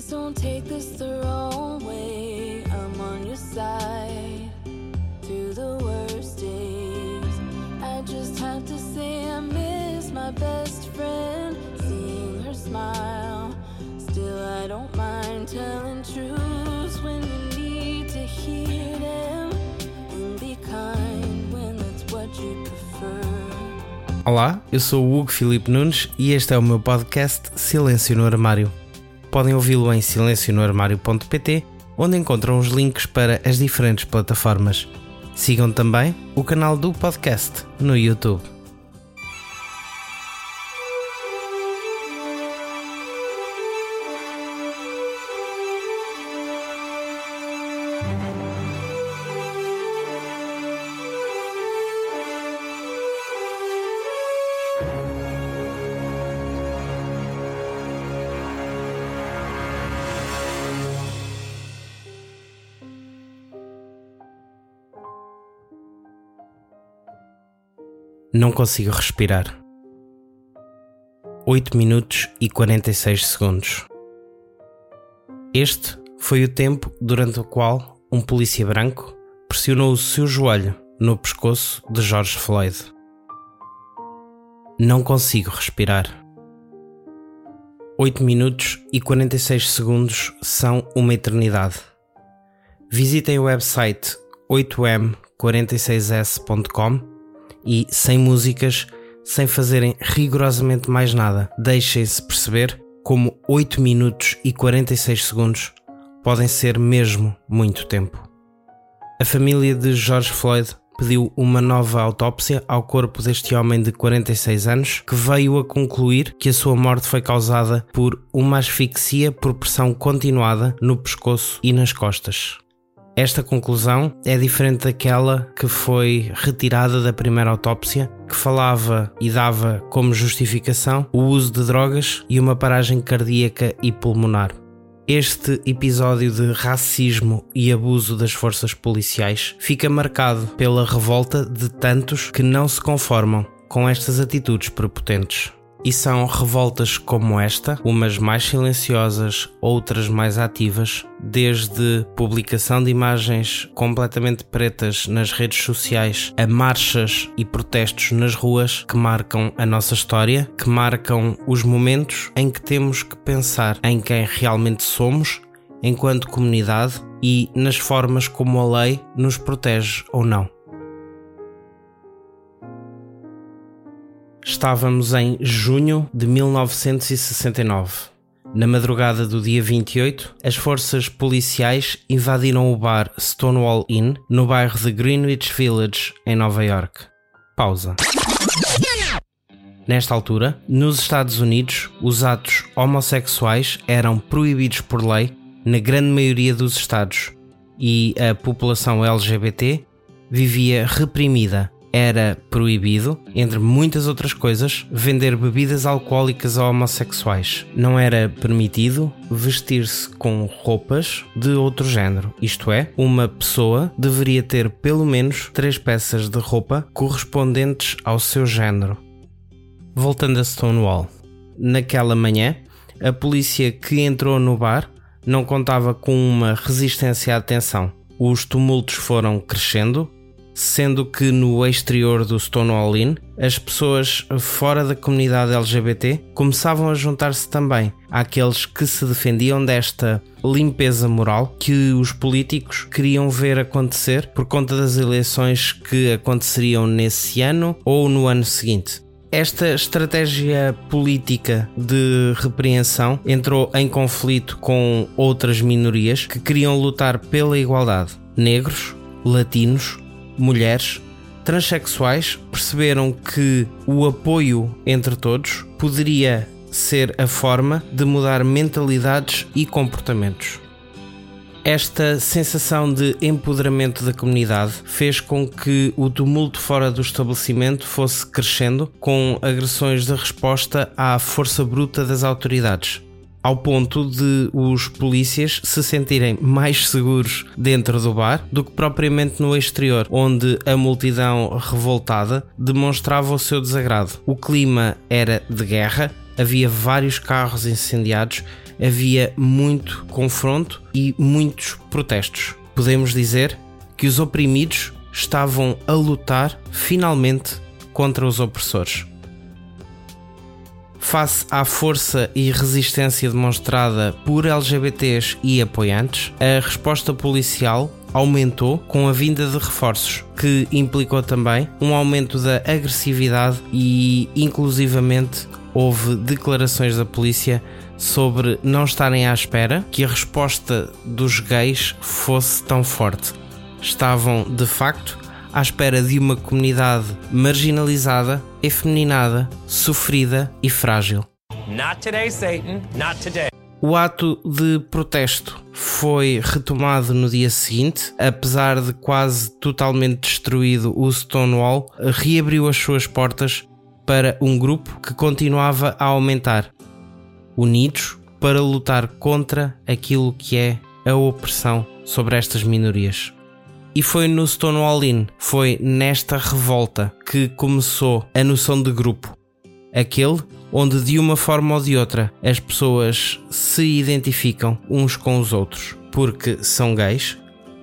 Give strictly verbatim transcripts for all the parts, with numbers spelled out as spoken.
Please don't take this the wrong way. I'm on your side through the worst days. I just have to say I miss my best friend. Seeing her smile, still I don't mind telling truths when you need to hear them. And be kind when that's what you prefer. Olá, eu sou o Hugo Filipe Nunes e este é o meu podcast Silêncio no Armário. Podem ouvi-lo em silêncio no armário ponto pt, onde encontram os links para as diferentes plataformas. Sigam também o canal do podcast no YouTube. Não consigo respirar. oito minutos e quarenta e seis segundos. Este foi o tempo durante o qual um polícia branco pressionou o seu joelho no pescoço de George Floyd. Não consigo respirar. oito minutos e quarenta e seis segundos são uma eternidade. Visitem o website oito m quarenta e seis s ponto com e, sem músicas, sem fazerem rigorosamente mais nada, deixem-se perceber como oito minutos e quarenta e seis segundos podem ser mesmo muito tempo. A família de George Floyd pediu uma nova autópsia ao corpo deste homem de quarenta e seis anos, que veio a concluir que a sua morte foi causada por uma asfixia por pressão continuada no pescoço e nas costas. Esta conclusão é diferente daquela que foi retirada da primeira autópsia, que falava e dava como justificação o uso de drogas e uma paragem cardíaca e pulmonar. Este episódio de racismo e abuso das forças policiais fica marcado pela revolta de tantos que não se conformam com estas atitudes prepotentes. E são revoltas como esta, umas mais silenciosas, outras mais ativas, desde publicação de imagens completamente pretas nas redes sociais, a marchas e protestos nas ruas que marcam a nossa história, que marcam os momentos em que temos que pensar em quem realmente somos enquanto comunidade e nas formas como a lei nos protege ou não. Estávamos em junho de mil novecentos e sessenta e nove. Na madrugada do dia vinte e oito, as forças policiais invadiram o bar Stonewall Inn, no bairro de Greenwich Village, em Nova York. Pausa. Nesta altura, nos Estados Unidos, os atos homossexuais eram proibidos por lei na grande maioria dos estados e a população L G B T vivia reprimida. Era proibido, entre muitas outras coisas, vender bebidas alcoólicas a homossexuais. Não era permitido vestir-se com roupas de outro género, isto é, uma pessoa deveria ter pelo menos três peças de roupa correspondentes ao seu género. Voltando a Stonewall. Naquela manhã, a polícia que entrou no bar não contava com uma resistência à tensão. Os tumultos foram crescendo, sendo que no exterior do Stonewall Inn, as pessoas fora da comunidade L G B T começavam a juntar-se também àqueles que se defendiam desta limpeza moral que os políticos queriam ver acontecer por conta das eleições que aconteceriam nesse ano ou no ano seguinte. Esta estratégia política de repreensão entrou em conflito com outras minorias que queriam lutar pela igualdade. Negros, latinos, mulheres, transexuais perceberam que o apoio entre todos poderia ser a forma de mudar mentalidades e comportamentos. Esta sensação de empoderamento da comunidade fez com que o tumulto fora do estabelecimento fosse crescendo, com agressões de resposta à força bruta das autoridades, ao ponto de os polícias se sentirem mais seguros dentro do bar do que propriamente no exterior, onde a multidão revoltada demonstrava o seu desagrado. O clima era de guerra, havia vários carros incendiados, havia muito confronto e muitos protestos. Podemos dizer que os oprimidos estavam a lutar, finalmente, contra os opressores. Face à força e resistência demonstrada por L G B Ts e apoiantes, a resposta policial aumentou com a vinda de reforços, que implicou também um aumento da agressividade e, inclusivamente, houve declarações da polícia sobre não estarem à espera que a resposta dos gays fosse tão forte. Estavam, de facto, à espera de uma comunidade marginalizada, efeminada, sofrida e frágil. Not today, Satan. Not today. O ato de protesto foi retomado no dia seguinte, apesar de quase totalmente destruído, o Stonewall reabriu as suas portas para um grupo que continuava a aumentar, unidos para lutar contra aquilo que é a opressão sobre estas minorias. E foi no Stonewall Inn, foi nesta revolta que começou a noção de grupo, aquele onde de uma forma ou de outra as pessoas se identificam uns com os outros, porque são gays,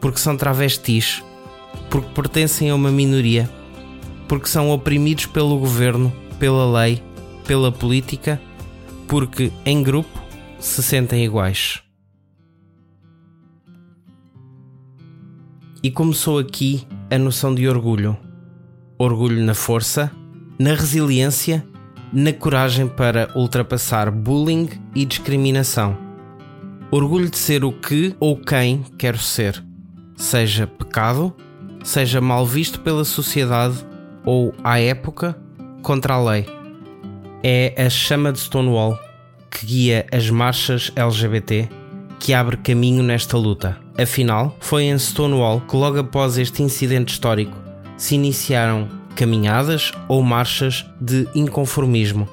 porque são travestis, porque pertencem a uma minoria, porque são oprimidos pelo governo, pela lei, pela política, porque em grupo se sentem iguais. E começou aqui a noção de orgulho. Orgulho na força, na resiliência, na coragem para ultrapassar bullying e discriminação. Orgulho de ser o que ou quem quero ser, seja pecado, seja mal visto pela sociedade ou, à época, contra a lei. É a chama de Stonewall que guia as marchas L G B T que abre caminho nesta luta. Afinal, foi em Stonewall que logo após este incidente histórico se iniciaram caminhadas ou marchas de inconformismo.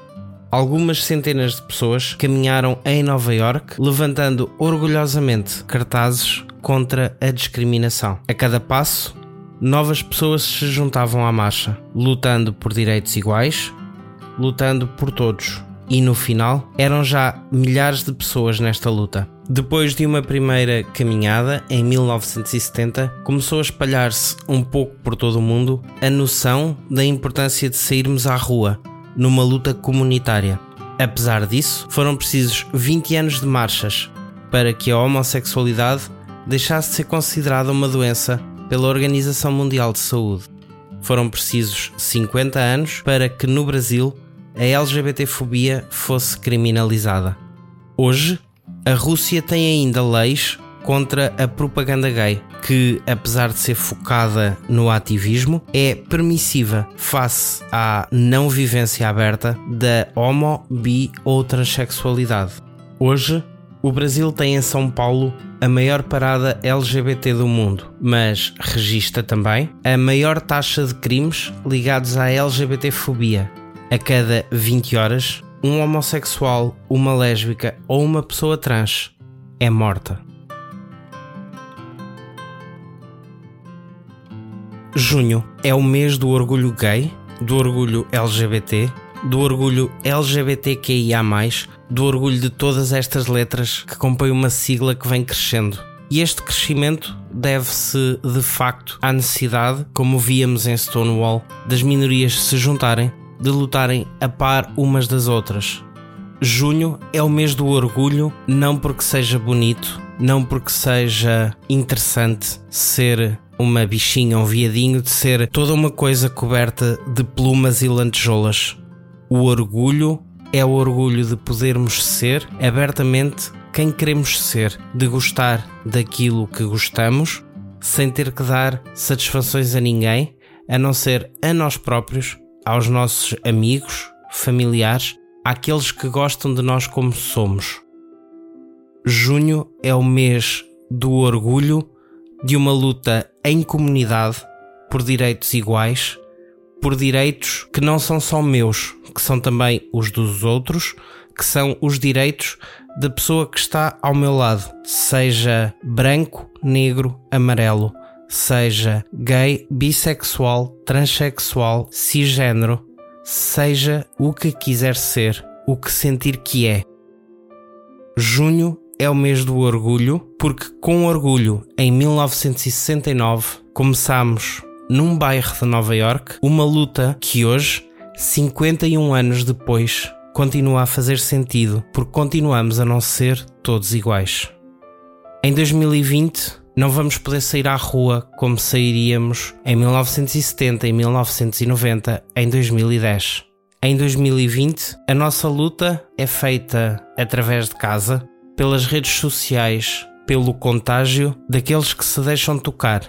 Algumas centenas de pessoas caminharam em Nova Iorque levantando orgulhosamente cartazes contra a discriminação. A cada passo, novas pessoas se juntavam à marcha, lutando por direitos iguais, lutando por todos. E no final, eram já milhares de pessoas nesta luta. Depois de uma primeira caminhada, em mil novecentos e setenta, começou a espalhar-se um pouco por todo o mundo a noção da importância de sairmos à rua, numa luta comunitária. Apesar disso, foram precisos vinte anos de marchas para que a homossexualidade deixasse de ser considerada uma doença pela Organização Mundial de Saúde. Foram precisos cinquenta anos para que no Brasil a L G B T fobia fosse criminalizada. Hoje, a Rússia tem ainda leis contra a propaganda gay, que, apesar de ser focada no ativismo, é permissiva face à não vivência aberta da homo, bi ou transexualidade. Hoje, o Brasil tem em São Paulo a maior parada L G B T do mundo, mas registra também a maior taxa de crimes ligados à L G B T fobia. A cada vinte horas, um homossexual, uma lésbica ou uma pessoa trans é morta. Junho é o mês do orgulho gay, do orgulho L G B T, do orgulho L G B T Q I A mais, do orgulho de todas estas letras que compõem uma sigla que vem crescendo. E este crescimento deve-se, de facto, à necessidade, como víamos em Stonewall, das minorias se juntarem, de lutarem a par umas das outras. Junho é o mês do orgulho, não porque seja bonito, não porque seja interessante ser uma bichinha, um viadinho, de ser toda uma coisa coberta de plumas e lantejoulas. O orgulho é o orgulho de podermos ser abertamente quem queremos ser, de gostar daquilo que gostamos, sem ter que dar satisfações a ninguém, a não ser a nós próprios, aos nossos amigos, familiares, àqueles que gostam de nós como somos. Junho é o mês do orgulho, de uma luta em comunidade, por direitos iguais, por direitos que não são só meus, que são também os dos outros, que são os direitos da pessoa que está ao meu lado, seja branco, negro, amarelo, seja gay, bissexual, transexual, cisgénero, seja o que quiser ser, o que sentir que é. Junho é o mês do orgulho, porque com orgulho, em mil novecentos e sessenta e nove, começámos, num bairro de Nova Iorque, uma luta que hoje, cinquenta e um anos depois, continua a fazer sentido, porque continuamos a não ser todos iguais. Em dois mil e vinte, não vamos poder sair à rua como sairíamos em mil novecentos e setenta, em mil novecentos e noventa, em dois mil e dez. Em dois mil e vinte, a nossa luta é feita através de casa, pelas redes sociais, pelo contágio daqueles que se deixam tocar,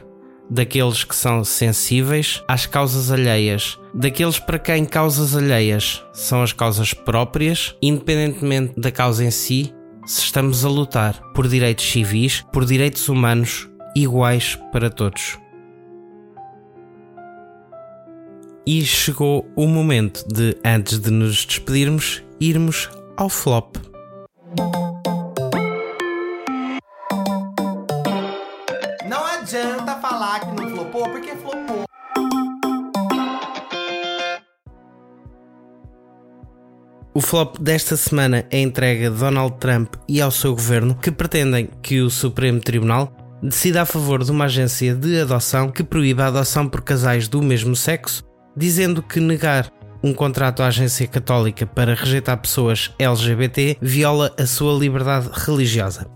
daqueles que são sensíveis às causas alheias, daqueles para quem causas alheias são as causas próprias, independentemente da causa em si. Se estamos a lutar por direitos civis, por direitos humanos iguais para todos. E chegou o momento de, antes de nos despedirmos, irmos ao flop. Não adianta falar que não flopou, porque flopou. O flop desta semana é entregue a Donald Trump e ao seu governo, que pretendem que o Supremo Tribunal decida a favor de uma agência de adoção que proíba a adoção por casais do mesmo sexo, dizendo que negar um contrato à agência católica para rejeitar pessoas L G B T viola a sua liberdade religiosa.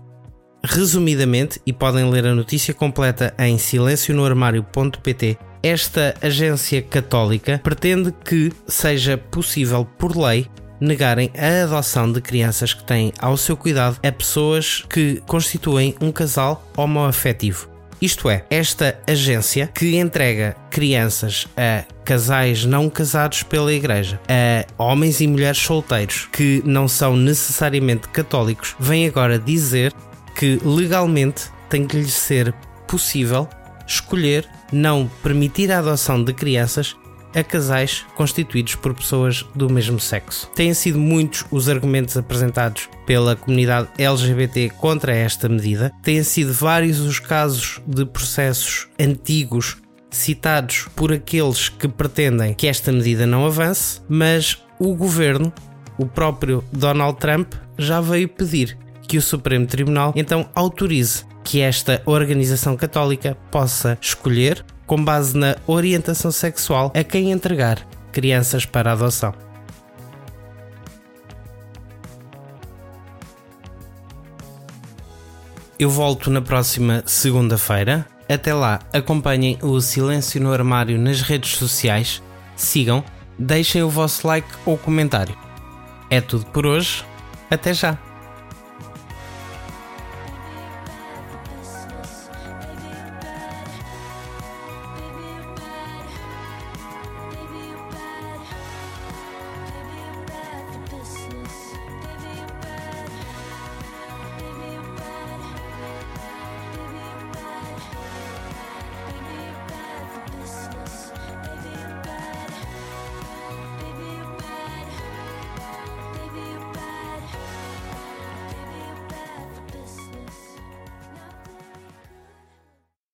Resumidamente, e podem ler a notícia completa em silêncio no armário ponto pt, esta agência católica pretende que seja possível, por lei, negarem a adoção de crianças que têm ao seu cuidado a pessoas que constituem um casal homoafetivo. Isto é, esta agência que entrega crianças a casais não casados pela Igreja, a homens e mulheres solteiros que não são necessariamente católicos, vem agora dizer que legalmente tem que lhes ser possível escolher não permitir a adoção de crianças a casais constituídos por pessoas do mesmo sexo. Têm sido muitos os argumentos apresentados pela comunidade L G B T contra esta medida, têm sido vários os casos de processos antigos citados por aqueles que pretendem que esta medida não avance, mas o governo, o próprio Donald Trump, já veio pedir que o Supremo Tribunal então autorize que esta organização católica possa escolher, com base na orientação sexual, a quem entregar crianças para a adoção. Eu volto na próxima segunda-feira. Até lá, acompanhem o Silêncio no Armário nas redes sociais, sigam, deixem o vosso like ou comentário. É tudo por hoje, até já!